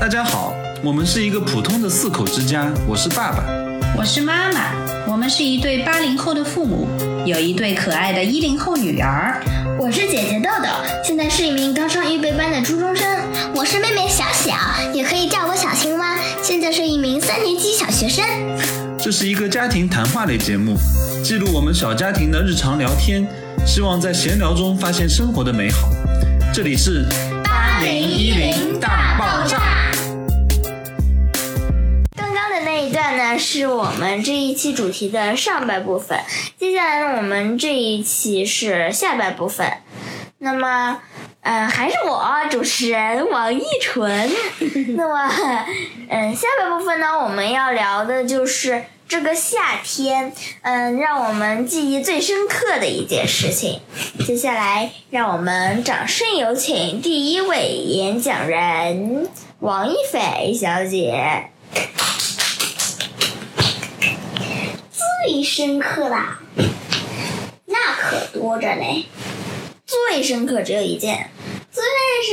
大家好，我们是一个普通的四口之家，我是爸爸，我是妈妈，我们是一对80后的父母，有一对可爱的10后女儿。我是姐姐豆豆，现在是一名刚上预备班的初中生。我是妹妹小小，也可以叫我小青蛙，现在是一名3年级小学生。这是一个家庭谈话类节目，记录我们小家庭的日常聊天，希望在闲聊中发现生活的美好。这里是8010大爆炸。刚刚的那一段呢，是我们这一期主题的上半部分，接下来呢，我们这一期是下半部分。那么还是我主持人王一纯。那么下半部分呢，我们要聊的就是这个夏天让我们记忆最深刻的一件事情。接下来让我们掌声有请第一位演讲人王一斐小姐。最深刻啦，那可多着嘞。最深刻只有一件。最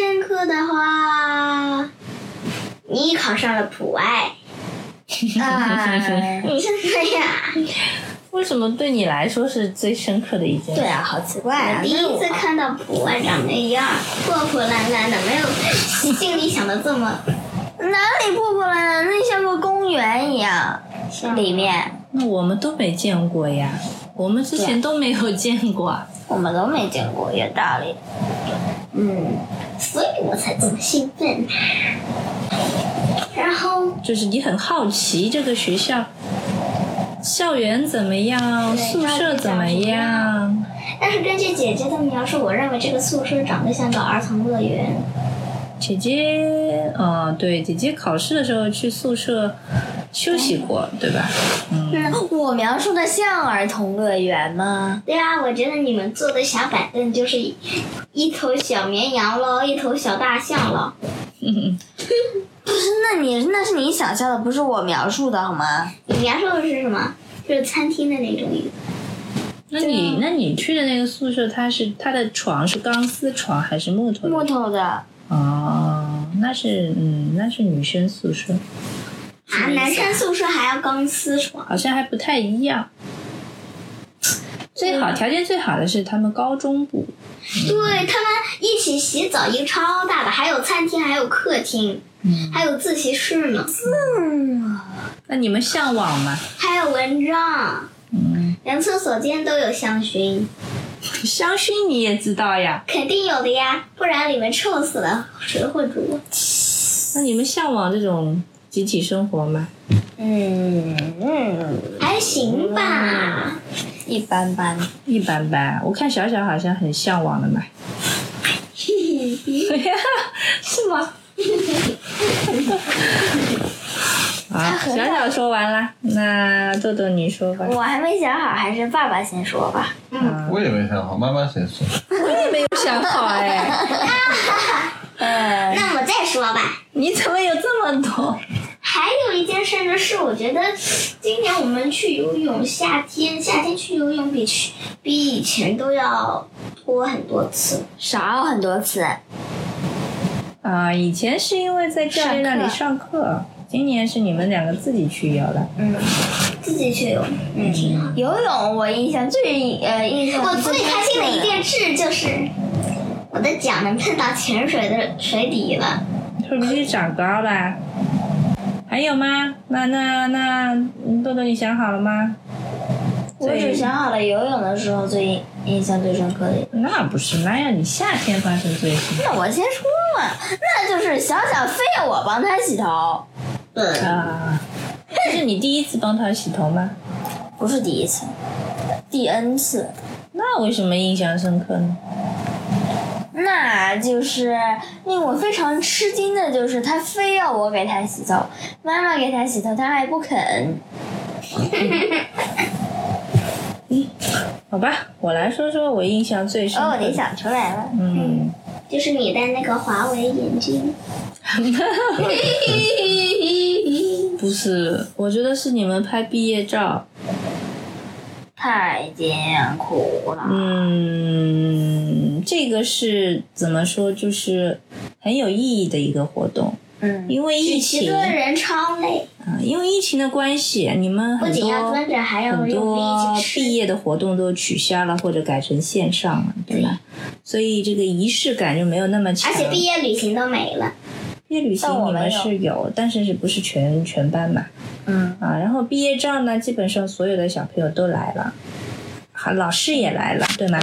深刻的话，你考上了普外。你是谁呀？为什么对你来说是最深刻的一件？对啊，好奇怪啊！我第一次看到普外长那样破破烂烂的，没有心里想的这么哪里破破烂烂，那像个公园一样，里面那我们都没见过呀，我们之前都没有见过，我们都没见过，有道理。所以我才这么兴奋。然后就是你很好奇这个学校校园怎么样，宿舍怎么样，但是根据姐姐的描述，我认为这个宿舍长得像个儿童乐园。姐姐对，姐姐考试的时候去宿舍休息过，对吧？我描述的像儿童乐园吗？对啊，我觉得你们坐的小板凳就是一头小绵羊咯，一头小大象咯。不是，那是你想象的，不是我描述的好吗？你描述的是什么？就是餐厅的那种椅子。那你去的那个宿舍，它的床是钢丝床还是木头的？木头的。哦，那是女生宿舍。男生宿舍还要钢丝床，好像还不太一样。条件最好的是他们高中部，对，他们一起洗澡，一个超大的，还有餐厅，还有客厅，还有自习室呢。那你们向往吗？还有蚊帐，连厕所间都有香薰。香薰你也知道呀？肯定有的呀，不然里面臭死了，谁会住？那你们向往这种集体生活吗？还行吧，一般般。我看小小好像很向往的嘛。是吗？好，小小说完了，那豆豆你说吧。我还没想好，还是爸爸先说吧。我也没想好，妈妈先说。我也没有想好那我再说吧。你怎么有这么多？还有一件事呢，是我觉得今年我们去游泳，夏天去游泳比以前都要多很多次，少很多次。以前是因为在教练那里上课，今年是你们两个自己去游了。自己去游，挺好。游泳我印象最开心的一件事就是我的脚能碰到潜水的水底了。是不是长高了？还有吗？那豆豆你想好了吗？我只想好了游泳的时候最印象最深刻的。那不是，那要你夏天发生最深刻。那我先说嘛，那就是小小非要我帮他洗头。这是你第一次帮他洗头吗？不是第一次，第 N 次。那为什么印象深刻呢？那就是令我非常吃惊的就是他非要我给他洗头，妈妈给他洗头他还不肯。好吧，我来说说我印象最深刻。你想出来了。就是你戴那个华为眼镜。不是，我觉得是你们拍毕业照太艰苦了。这个是怎么说，就是很有意义的一个活动。因为疫情的人超累，因为疫情的关系，你们很多不仅要蹲着，还要很多毕业的活动都取消了或者改成线上了，对吧？所以这个仪式感就没有那么强，而且毕业旅行都没了。毕业旅行你们是有，但是不是全班嘛？然后毕业照呢，基本上所有的小朋友都来了，好，老师也来了，对吗？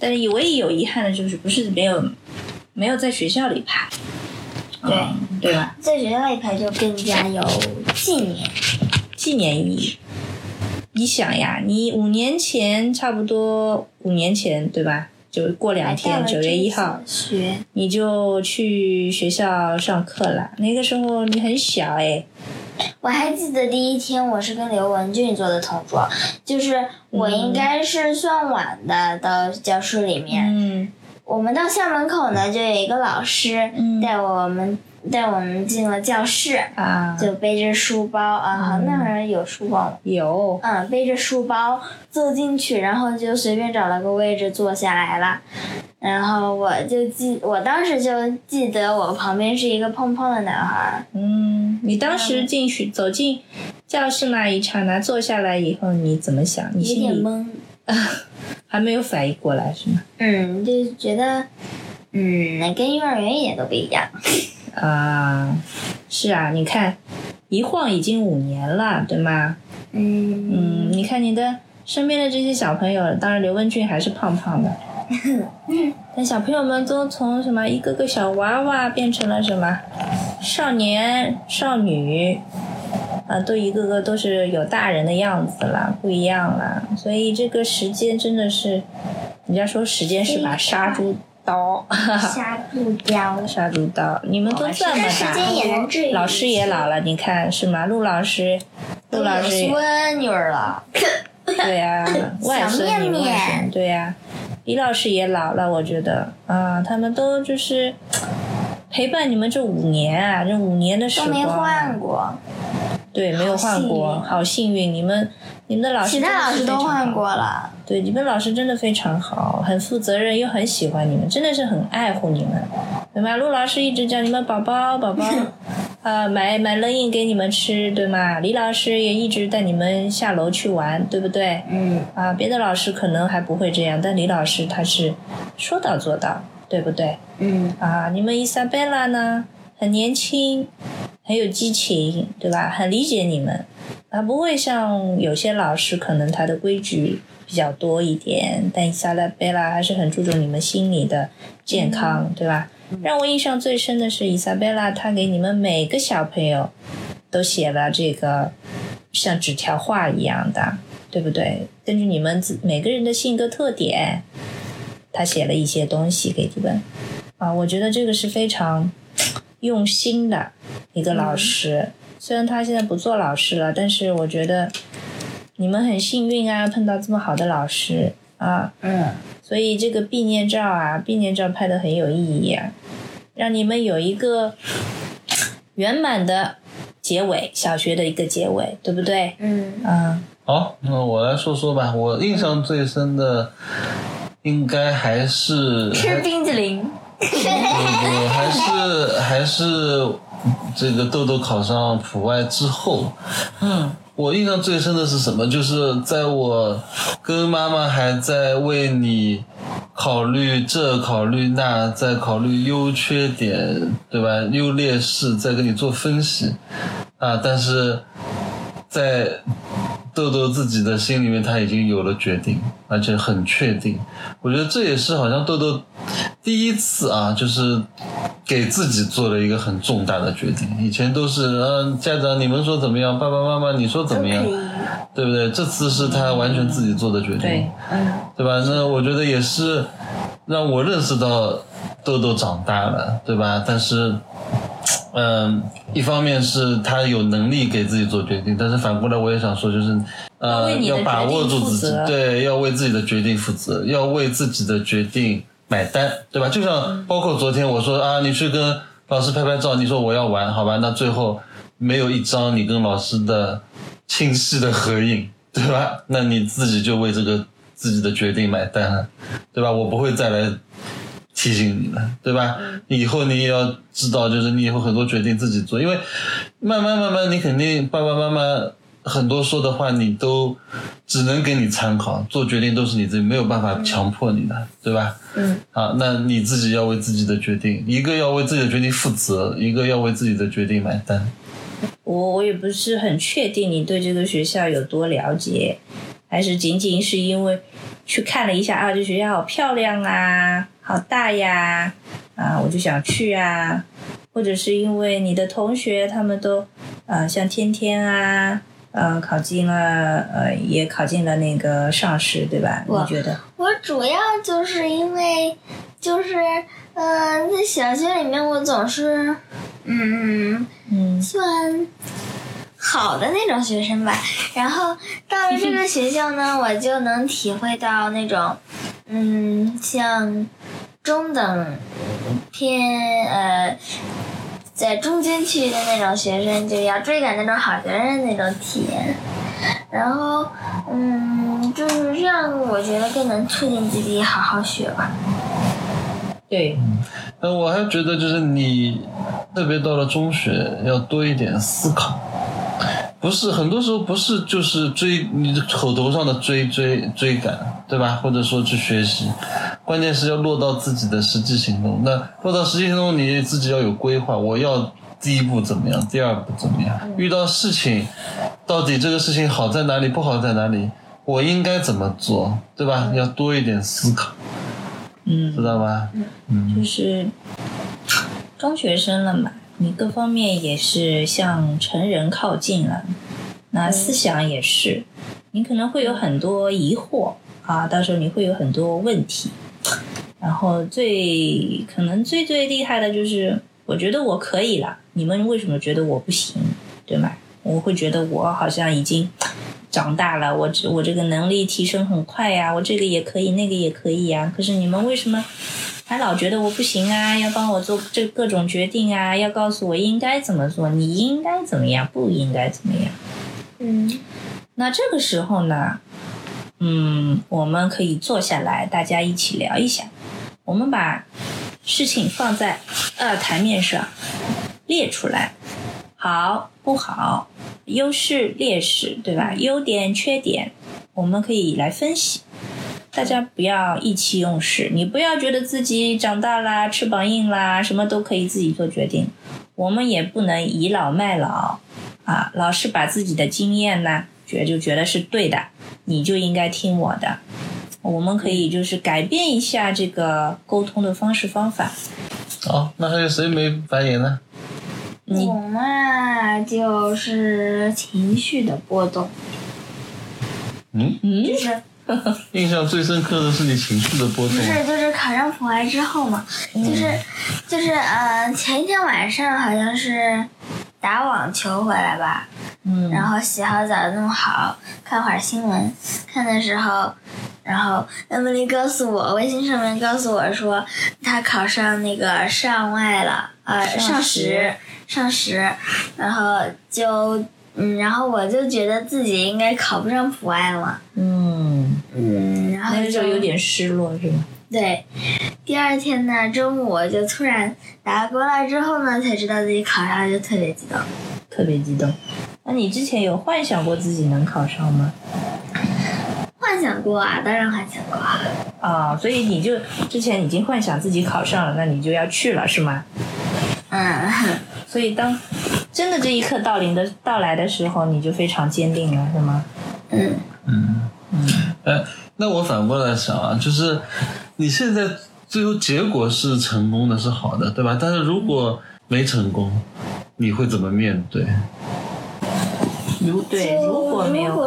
但是唯一有遗憾的就是不是没有在学校里拍。对吧？在学校里拍就更加有纪念意义。你想呀，你差不多五年前对吧？就过两天9月1号你就去学校上课了，那个时候你很小哎。我还记得第一天我是跟刘文俊做的同桌，就是我应该是算晚的到教室里面。我们到校门口呢，就有一个老师带我们进了教室啊，就背着书包啊，那会儿有书包吗？有，背着书包坐进去，然后就随便找了个位置坐下来了。然后我当时就记得我旁边是一个胖胖的男孩。你当时走进教室那一刹那坐下来以后，你怎么想？你心里有点懵。还没有反应过来是吗？就觉得跟幼儿园一点都不一样啊。是啊，你看一晃已经5年了，对吗？你看你的身边的这些小朋友，当然刘文俊还是胖胖的但小朋友们都从什么一个个小娃娃变成了什么少年少女啊，都一个个都是有大人的样子了，不一样了。所以这个时间真的是，人家说时间是把杀猪刀，你们都这么大，老师也老了，你看是吗？陆老师孙女了，对呀，外孙女，对呀，李老师也老了，我觉得啊，他们都就是陪伴你们这5年啊，这5年的时光都没换过。对，没有换过，好幸运！你们的老师，其他老师都换过了。对，你们老师真的非常好，很负责任，又很喜欢你们，真的是很爱护你们，对吗？陆老师一直叫你们宝宝，买冷饮给你们吃，对吗？李老师也一直带你们下楼去玩，对不对？别的老师可能还不会这样，但李老师他是说到做到，对不对？你们 Isabella 呢，很年轻。很有激情，对吧？很理解你们，不会像有些老师可能他的规矩比较多一点，但Isabella还是很注重你们心理的健康，对吧？让我印象最深的是Isabella，她给你们每个小朋友都写了这个像纸条画一样的，对不对？根据你们每个人的性格特点，她写了一些东西给你们啊，我觉得这个是非常用心的一个老师，虽然他现在不做老师了，但是我觉得你们很幸运啊，碰到这么好的老师啊。所以这个纪念照拍得很有意义啊，让你们有一个圆满的结尾，小学的一个结尾，对不对？好，那我来说说吧，我印象最深的应该还是吃冰淇淋。还是这个豆豆考上普外之后，我印象最深的是什么？就是在我跟妈妈还在为你考虑这考虑那，在考虑优缺点，对吧？优劣势在跟你做分析啊，但是在豆豆自己的心里面他已经有了决定，而且很确定。我觉得这也是好像豆豆第一次啊，就是给自己做了一个很重大的决定。以前都是家长你们说怎么样，爸爸妈妈你说怎么样，对不对？这次是他完全自己做的决定，对吧？那我觉得也是让我认识到豆豆长大了，对吧？但是一方面是他有能力给自己做决定，但是反过来我也想说，就是要把握住自己，对，要为自己的决定负责，要为自己的决定买单，对吧？就像包括昨天我说啊，你去跟老师拍拍照，你说我要玩，好吧，那最后没有一张你跟老师的清晰的合影，对吧？那你自己就为这个自己的决定买单了，对吧？我不会再来提醒你的，对吧？你以后你也要知道，就是你以后很多决定自己做，因为慢慢你肯定爸爸妈妈很多说的话你都只能给你参考，做决定都是你自己，没有办法强迫你的，对吧？好，那你自己要为自己的决定，一个要为自己的决定负责，一个要为自己的决定买单。我也不是很确定你对这个学校有多了解，还是仅仅是因为去看了一下啊，这学校好漂亮啊，好大呀，啊，我就想去啊，或者是因为你的同学他们都像天天啊，考进了也考进了那个上师，对吧？你觉得？我主要就是因为就是在小学里面我总是算好的那种学生吧，然后到了这个学校呢我就能体会到那种像中等偏在中间区域的那种学生，就要追赶那种好学生的那种体验，然后就是让我觉得更能促进自己好好学吧。对，那我还觉得就是你特别到了中学要多一点思考，不是很多时候不是就是追你口头上的追赶，对吧？或者说去学习，关键是要落到自己的实际行动。那落到实际行动，你自己要有规划，我要第一步怎么样，第二步怎么样，遇到事情到底这个事情好在哪里，不好在哪里，我应该怎么做，对吧？要多一点思考，知道吗？就是中学生了嘛，你各方面也是向成人靠近了，那思想也是，你可能会有很多疑惑啊，到时候你会有很多问题，然后可能最厉害的就是我觉得我可以了，你们为什么觉得我不行，对吗？我会觉得我好像已经长大了，我这个能力提升很快呀，我这个也可以那个也可以呀，可是你们为什么还老觉得我不行啊，要帮我做这各种决定啊，要告诉我应该怎么做，你应该怎么样，不应该怎么样。那这个时候呢，我们可以坐下来大家一起聊一下，我们把事情放在台面上列出来，好不好，优势劣势，对吧？优点缺点我们可以来分析，大家不要意气用事，你不要觉得自己长大啦，翅膀硬啦，什么都可以自己做决定。我们也不能倚老卖老啊，老是把自己的经验呢，觉得是对的，你就应该听我的。我们可以就是改变一下这个沟通的方式方法。好，那还有谁没发言呢？我嘛，就是情绪的波动。就是。印象最深刻的是你情绪的波动，就是考上普外之后嘛，前一天晚上好像是打网球回来吧，然后洗好澡弄好，看会儿新闻，看的时候，然后 Emily 告诉我，微信上面告诉我说她考上那个上外了，上师，然后就。然后我就觉得自己应该考不上普外了，然后就有点失落，是吗？对，第二天呢，中午我就突然打过来之后呢，才知道自己考上了，就特别激动。那你之前有幻想过自己能考上吗？幻想过啊，当然幻想过啊。所以你就之前已经幻想自己考上了，那你就要去了，是吗？所以当真的这一刻到来的时候，你就非常坚定了，是吗？那我反过来想啊，就是你现在最后结果是成功的，是好的，对吧？但是如果没成功，你会怎么面对？如果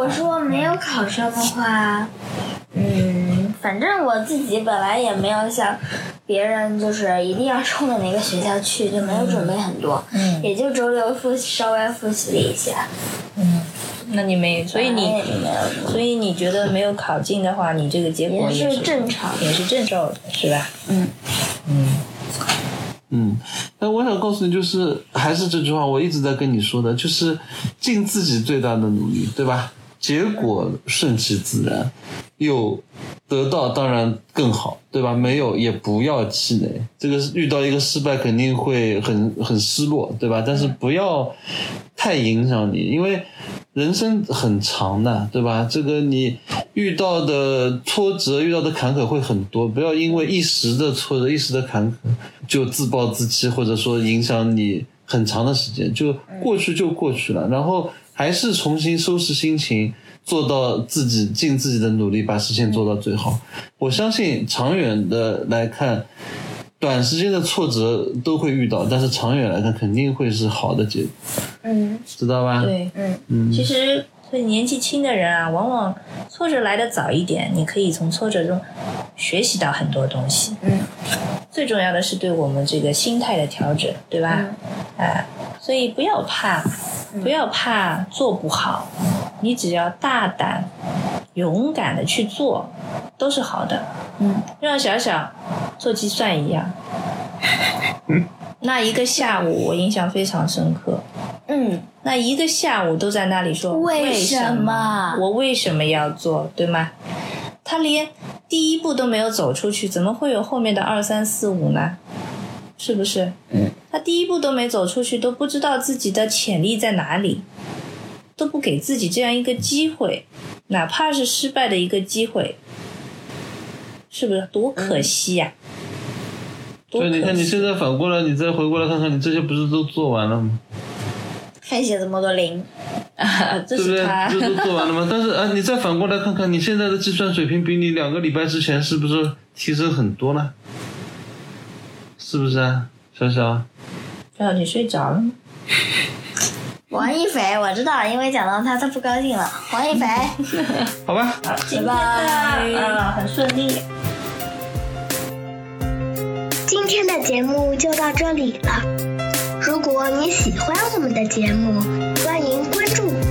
说没有考上的话，反正我自己本来也没有想别人就是一定要冲着哪个学校去，就没有准备很多，也就周六稍微复习了一下。那你没，所以你觉得没有考进的话，你这个结果也是正常，的，是吧？那我想告诉你，就是还是这句话，我一直在跟你说的，就是尽自己最大的努力，对吧？结果顺其自然。又得到当然更好，对吧？没有也不要气馁，这个遇到一个失败肯定会很失落，对吧？但是不要太影响你，因为人生很长的，对吧？这个你遇到的挫折、遇到的坎坷会很多，不要因为一时的挫折、一时的坎坷就自暴自弃，或者说影响你很长的时间，就过去就过去了。然后还是重新收拾心情，做到自己尽自己的努力，把事情做到最好。我相信长远的来看，短时间的挫折都会遇到，但是长远来看肯定会是好的结果。嗯，知道吧？对，嗯。其实对年纪轻的人啊，往往挫折来得早一点，你可以从挫折中学习到很多东西。嗯，最重要的是对我们这个心态的调整，对吧？所以不要怕，不要怕做不好，你只要大胆、勇敢的去做，都是好的。让小小做计算一样。那一个下午我印象非常深刻。那一个下午都在那里说为什么我为什么要做，对吗？他连第一步都没有走出去，怎么会有后面的2、3、4、5呢？是不是？他第一步都没走出去，都不知道自己的潜力在哪里，都不给自己这样一个机会，哪怕是失败的一个机会，是不是多可惜呀？所以你看，你现在反过来，你再回过来看看，你这些不是都做完了吗？还写这么多零啊，这是他，对不对？这都做完了吗？但是啊，你再反过来看看，你现在的计算水平比你2个礼拜之前是不是提升很多呢？是不是啊，小小？小小，你睡着了吗？王一菲，我知道，因为讲到他不高兴了。王一菲，好吧，行吧，很顺利。今天的节目就到这里了。如果你喜欢我们的节目，欢迎关注。